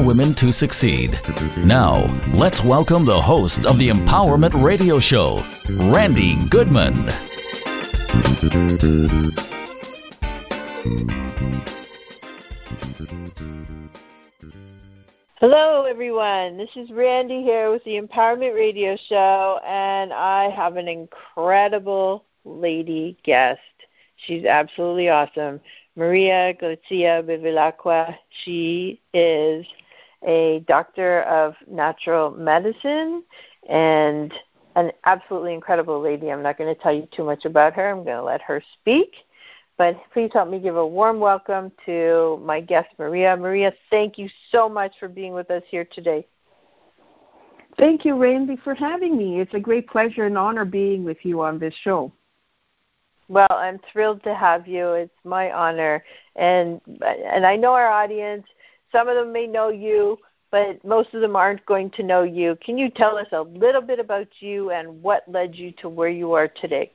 Women to Succeed. Now, let's welcome the host of the Empowerment Radio Show, Randy Goodman. Hello, everyone. This is Randy here with the Empowerment Radio Show, and I have an incredible lady guest. She's absolutely awesome. Maria Grazia Bevilacqua. She is a doctor of natural medicine and an absolutely incredible lady. I'm not going to tell you too much about her. I'm going to let her speak. But please help me give a warm welcome to my guest, Maria. Maria, thank you so much for being with us here today. Thank you, Randy, for having me. It's a great pleasure and honor being with you on this show. Well, I'm thrilled to have you. It's my honor. And I know our audience. Some of them may know you, but most of them aren't going to know you. Can you tell us a little bit about you and what led you to where you are today?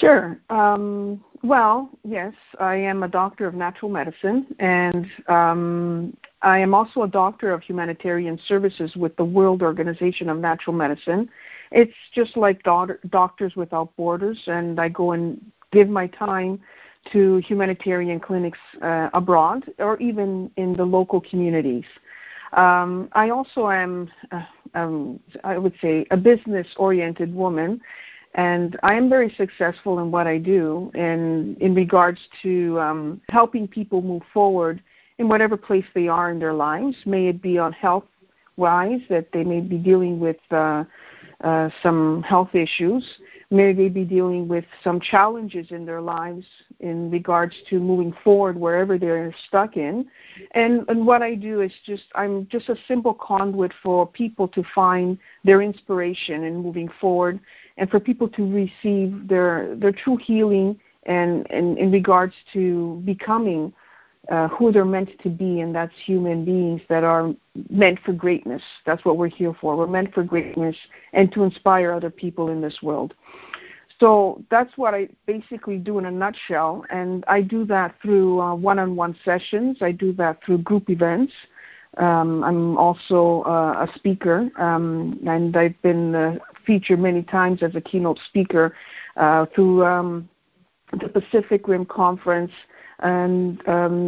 Sure. Well, yes, I am a doctor of natural medicine, and I am also a doctor of humanitarian services with the World Organization of Natural Medicine. It's just like Doctors Without Borders, and I go and give my time to humanitarian clinics abroad or even in the local communities. I also am, I would say, a business-oriented woman, and I am very successful in what I do and in regards to helping people move forward in whatever place they are in their lives, may it be on health-wise, that they may be dealing with some health issues, may they be dealing with some challenges in their lives in regards to moving forward wherever they're stuck in. And what I do is just, I'm just a simple conduit for people to find their inspiration in moving forward and for people to receive their true healing and in regards to becoming who they're meant to be, and that's human beings that are meant for greatness. That's what we're here for. We're meant for greatness and to inspire other people in this world. So that's what I basically do in a nutshell, and I do that through one-on-one sessions. I do that through group events. I'm also a speaker, and I've been featured many times as a keynote speaker through the Pacific Rim Conference and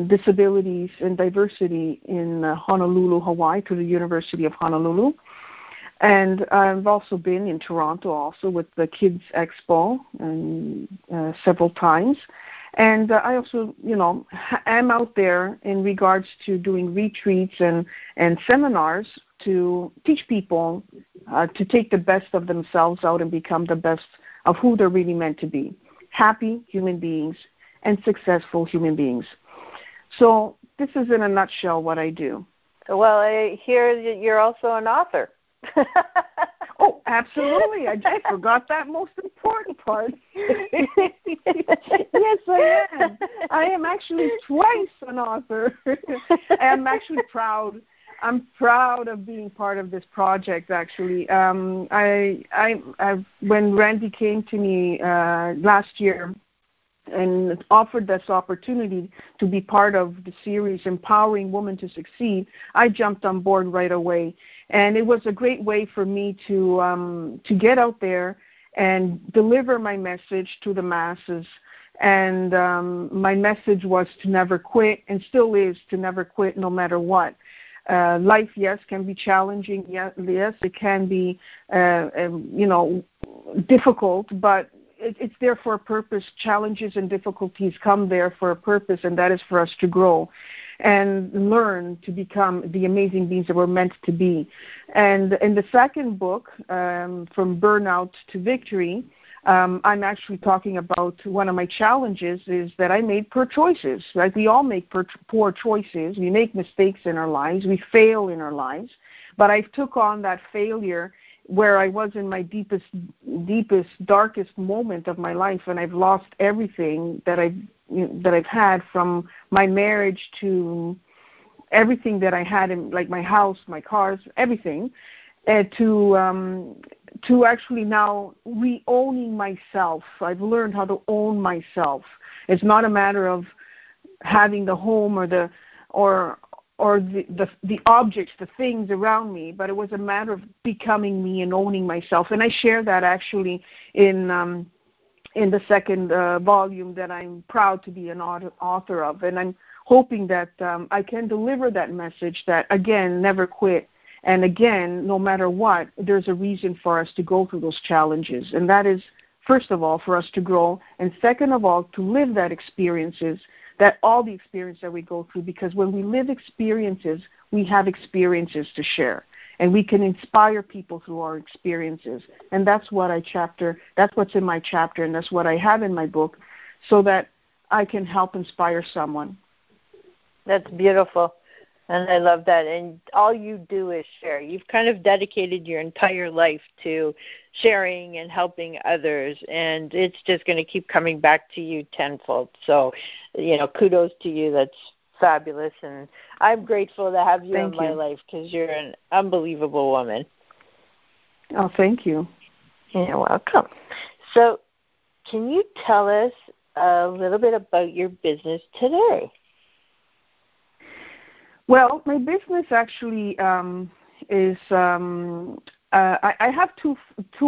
disabilities and diversity in Honolulu, Hawaii, to the University of Honolulu. And I've also been in Toronto also with the Kids Expo and, several times. And I also, you know, am out there in regards to doing retreats and seminars to teach people to take the best of themselves out and become the best of who they're really meant to be, happy human beings and successful human beings. So this is in a nutshell what I do. Well, I hear that you're also an author. Oh, absolutely. I forgot that most important part. Yes, I am. I am actually twice an author. I'm actually proud. I'm proud of being part of this project, actually. I when Randy came to me last year and offered this opportunity to be part of the series Empowering Women to Succeed, I jumped on board right away. And it was a great way for me to get out there and deliver my message to the masses. And my message was to never quit, and still is to never quit no matter what. Life, yes, can be challenging. Yes, it can be, you know, difficult, but it's there for a purpose. Challenges and difficulties come there for a purpose, and that is for us to grow and learn to become the amazing beings that we're meant to be. And in the second book, From Burnout to Victory, I'm actually talking about one of my challenges is that I made poor choices, right? We all make poor choices. We make mistakes in our lives. We fail in our lives. But I took on that failure where I was in my deepest, darkest moment of my life, and I've lost everything that I've had, from my marriage to everything that I had, in, like my house, my cars, everything, to actually now re-owning myself. I've learned how to own myself. It's not a matter of having the home or the objects, the things around me, but it was a matter of becoming me and owning myself. And I share that actually in the second volume that I'm proud to be an author of. And I'm hoping that I can deliver that message that, again, never quit. And again, no matter what, there's a reason for us to go through those challenges. And that is, first of all, for us to grow. And second of all, to live that experiences, that all the experience that we go through. Because when we live experiences, we have experiences to share. And we can inspire people through our experiences. And that's what's in my chapter, and that's what I have in my book, so that I can help inspire someone. That's beautiful. And I love that. And all you do is share. You've kind of dedicated your entire life to sharing and helping others, and it's just going to keep coming back to you tenfold. So, kudos to you. That's fabulous. And I'm grateful to have you in my life, because you're an unbelievable woman. Oh, thank you. You're welcome. So can you tell us a little bit about your business today? Well, my business actually is I have two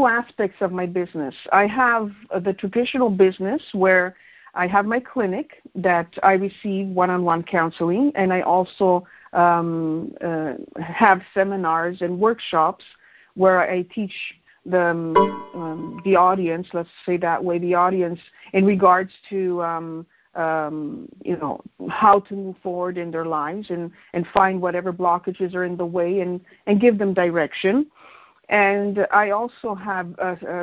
aspects of my business. I have the traditional business where I have my clinic that I receive one-on-one counseling, and I also have seminars and workshops where I teach the audience, let's say that way, the audience in regards to how to move forward in their lives and find whatever blockages are in the way and give them direction. And I also have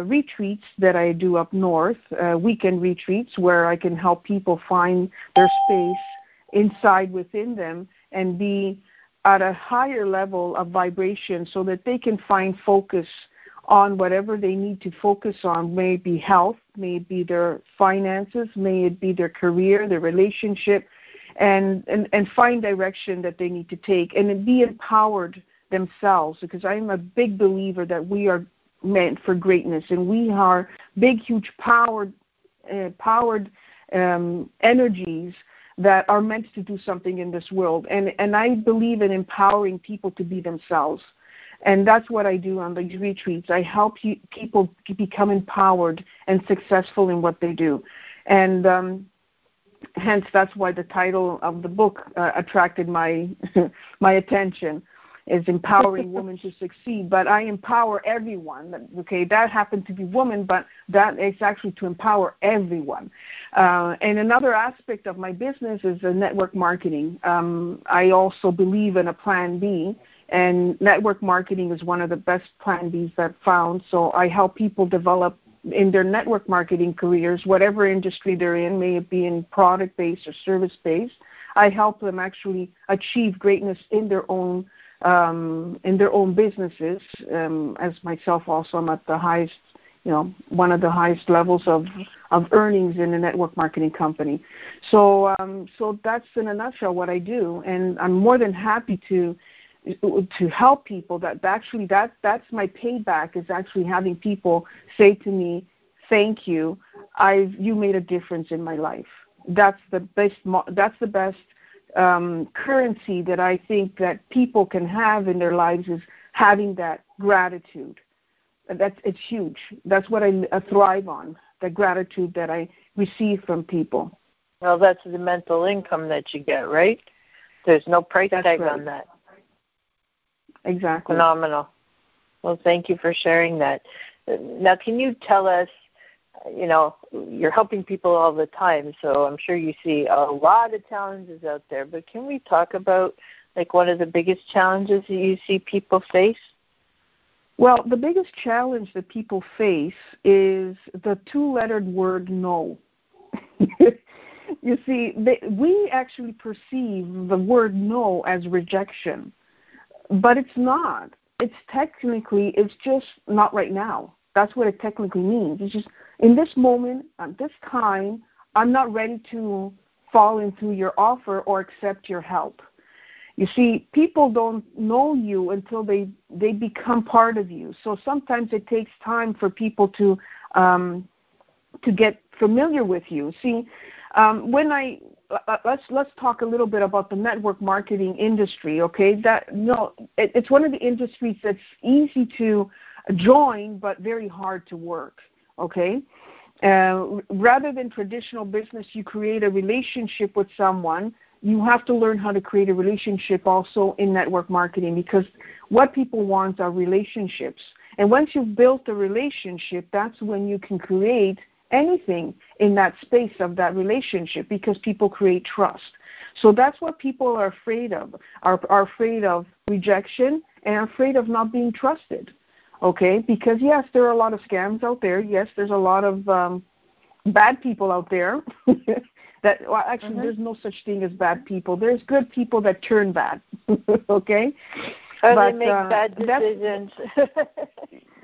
retreats that I do up north, weekend retreats, where I can help people find their space inside within them and be at a higher level of vibration so that they can find focus on whatever they need to focus on, may it be health, may it be their finances, may it be their career, their relationship, and find direction that they need to take and be empowered themselves, because I'm a big believer that we are meant for greatness, and we are big, huge, powered energies that are meant to do something in this world. And I believe in empowering people to be themselves. And that's what I do on these retreats. I help people become empowered and successful in what they do. And hence, that's why the title of the book attracted my attention, is Empowering Women to Succeed. But I empower everyone. Okay, that happened to be women, but that is actually to empower everyone. And another aspect of my business is the network marketing. I also believe in a plan B. And network marketing is one of the best plan Bs that I've found. So I help people develop in their network marketing careers, whatever industry they're in, may it be in product-based or service-based. I help them actually achieve greatness in their own businesses. As myself, also, I'm at the highest, one of the highest levels of earnings in a network marketing company. So, so that's in a nutshell what I do, and I'm more than happy to help people. That actually that's my payback, is actually having people say to me, thank you, you made a difference in my life. That's the best currency that I think that people can have in their lives, is having that gratitude. It's huge. That's what I thrive on, the gratitude that I receive from people. Well, that's the mental income that you get, right? There's no price tag on that. Exactly. Phenomenal. Well, thank you for sharing that. Now, can you tell us, you're helping people all the time, so I'm sure you see a lot of challenges out there, but can we talk about, one of the biggest challenges that you see people face? Well, the biggest challenge that people face is the two-lettered word no. You see, we actually perceive the word no as rejection, but it's not. It's just not right now. That's what it technically means. It's just in this moment, at this time, I'm not ready to fall into your offer or accept your help. You see, people don't know you until they become part of you. So sometimes it takes time for people to get familiar with you. See, let's talk a little bit about the network marketing industry. Okay, it's one of the industries that's easy to join but very hard to work. Okay. Rather than traditional business, you create a relationship with someone. You have to learn how to create a relationship also in network marketing, because what people want are relationships. And once you've built a relationship, that's when you can create anything in that space of that relationship, because people create trust. So that's what people are afraid of, are afraid of rejection and are afraid of not being trusted. Okay, because yes, there are a lot of scams out there. Yes, there's a lot of bad people out there. There's no such thing as bad people. There's good people that turn bad. Okay, they make bad decisions.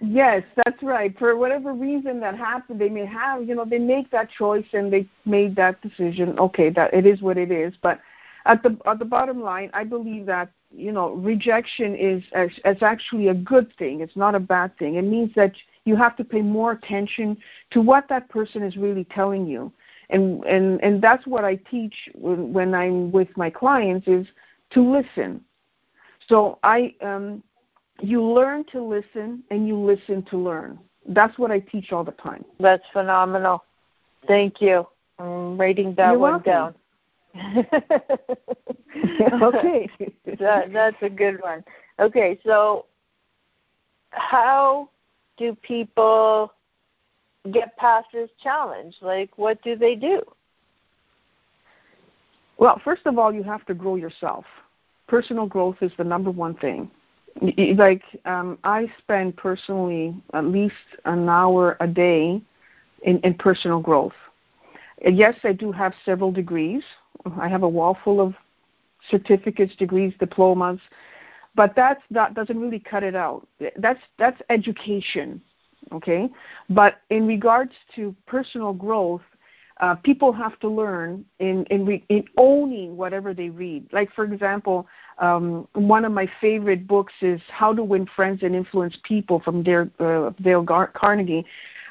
Yes, that's right. For whatever reason that happened, they may have, they make that choice and they made that decision. Okay, that it is what it is. But at the bottom line, I believe that, rejection is actually a good thing. It's not a bad thing. It means that you have to pay more attention to what that person is really telling you. And that's what I teach when I'm with my clients, is to listen. So you learn to listen and you listen to learn. That's what I teach all the time. That's phenomenal. Thank you. I'm writing that one down. Okay. That's a good one. Okay, so how do people get past this challenge? Like, what do they do? Well, first of all, you have to grow yourself. Personal growth is the number one thing. Like, I spend personally at least an hour a day in personal growth. Yes, I do have several degrees. I have a wall full of certificates, degrees, diplomas, but that doesn't really cut it out. That's education, okay? But in regards to personal growth, people have to learn in owning whatever they read. Like, for example, one of my favorite books is How to Win Friends and Influence People from Dale Carnegie.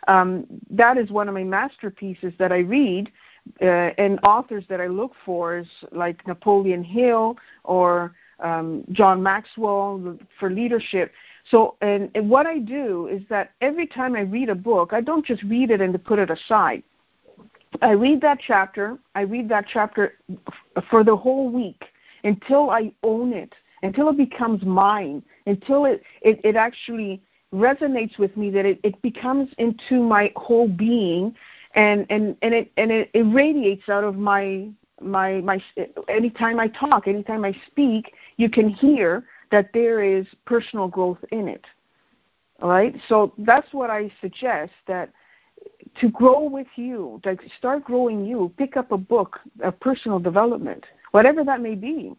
That is one of my masterpieces that I read, and authors that I look for is like Napoleon Hill or John Maxwell for leadership. So, and what I do is that every time I read a book, I don't just read it and put it aside. I read that chapter. I read that chapter for the whole week until I own it, until it becomes mine, until it actually resonates with me, that it becomes into my whole being, and it radiates out of my anytime I talk, anytime I speak, you can hear that there is personal growth in it. All right? So that's what I suggest, that to grow with you, like, start growing you, pick up a book of personal development, whatever that may be,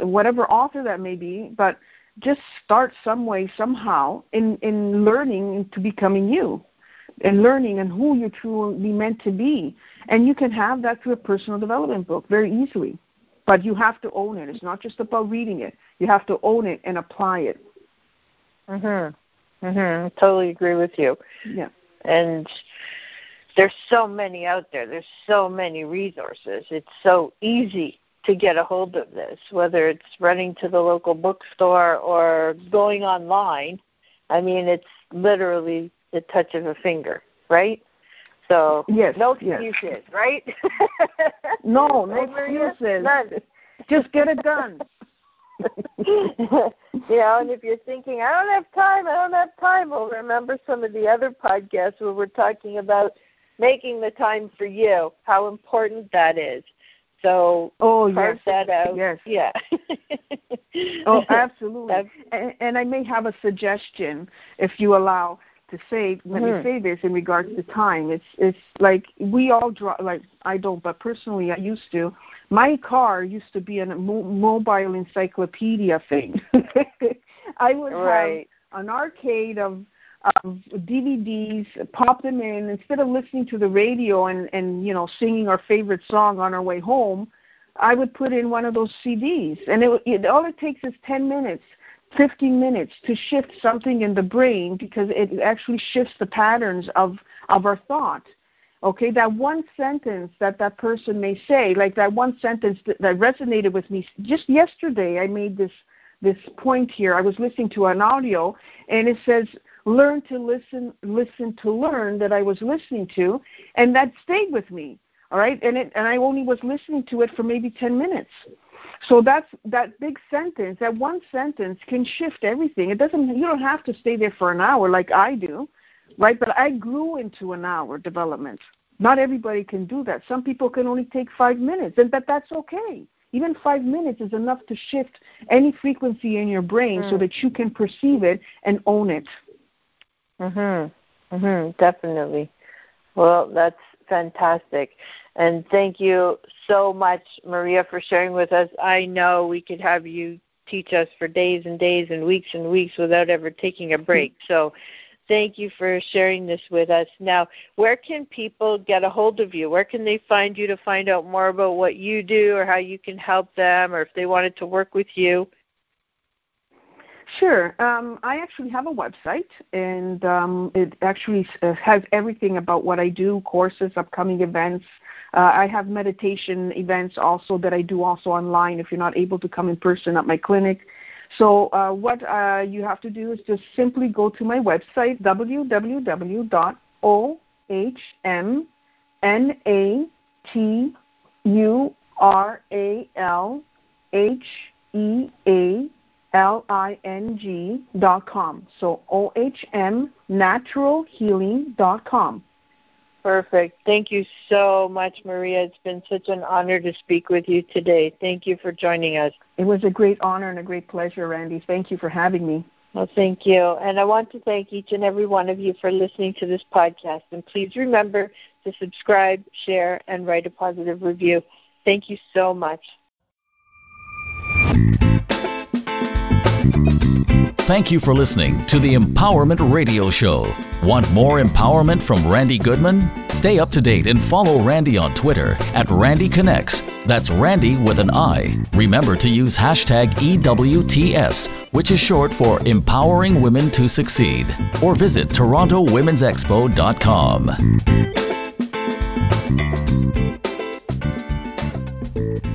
whatever author that may be, but just start some way, somehow, in learning to becoming you, and learning and who you're truly meant to be. And you can have that through a personal development book very easily, but you have to own it. It's not just about reading it. You have to own it and apply it. I totally agree with you. Yeah. And there's so many out there. There's so many resources. It's so easy to get a hold of this, whether it's running to the local bookstore or going online. I mean, it's literally the touch of a finger, right? So no excuses, right? no excuses. None. Just get it done. And if you're thinking, I don't have time, well, remember some of the other podcasts where we're talking about making the time for you, how important that is. So carve that out. Yes. Yeah. Oh, absolutely. And I may have a suggestion, if you allow to say. Let me say this in regards to time. It's like we all drive. Like I don't, but personally, I used to. My car used to be a mobile encyclopedia thing. I would have an arcade of DVDs, pop them in, instead of listening to the radio and you know, singing our favorite song on our way home, I would put in one of those CDs. And it all it takes is 10 minutes, 15 minutes to shift something in the brain, because it actually shifts the patterns of our thought. Okay, that one sentence that person may say, like that one sentence that resonated with me. Just yesterday I made this point here. I was listening to an audio, and it says, learn to listen, listen to learn, that I was listening to, and that stayed with me, all right? And I only was listening to it for maybe 10 minutes. So that's that big sentence, that one sentence can shift everything. You don't have to stay there for an hour like I do, right? But I grew into an hour development. Not everybody can do that. Some people can only take 5 minutes, and that's okay. Even 5 minutes is enough to shift any frequency in your brain so that you can perceive it and own it. Definitely. Well, that's fantastic. And thank you so much, Maria, for sharing with us. I know we could have you teach us for days and days and weeks without ever taking a break. So thank you for sharing this with us. Now, where can people get a hold of you? Where can they find you to find out more about what you do or how you can help them, or if they wanted to work with you? Sure. I actually have a website, and it actually has everything about what I do, courses, upcoming events. I have meditation events also that I do also online if you're not able to come in person at my clinic. So what you have to do is just simply go to my website, www.ohmnaturalhealing.com. So ohmnaturalhealing.com. Perfect. Thank you so much, Maria. It's been such an honor to speak with you today. Thank you for joining us. It was a great honor and a great pleasure, Randy. Thank you for having me. Well, thank you. And I want to thank each and every one of you for listening to this podcast. And please remember to subscribe, share, and write a positive review. Thank you so much. Thank you for listening to the Empowerment Radio Show. Want more empowerment from Randy Goodman? Stay up to date and follow Randy on Twitter at Randy Connects. That's Randy with an I. Remember to use hashtag EWTS, which is short for Empowering Women to Succeed. Or visit TorontoWomen'sExpo.com.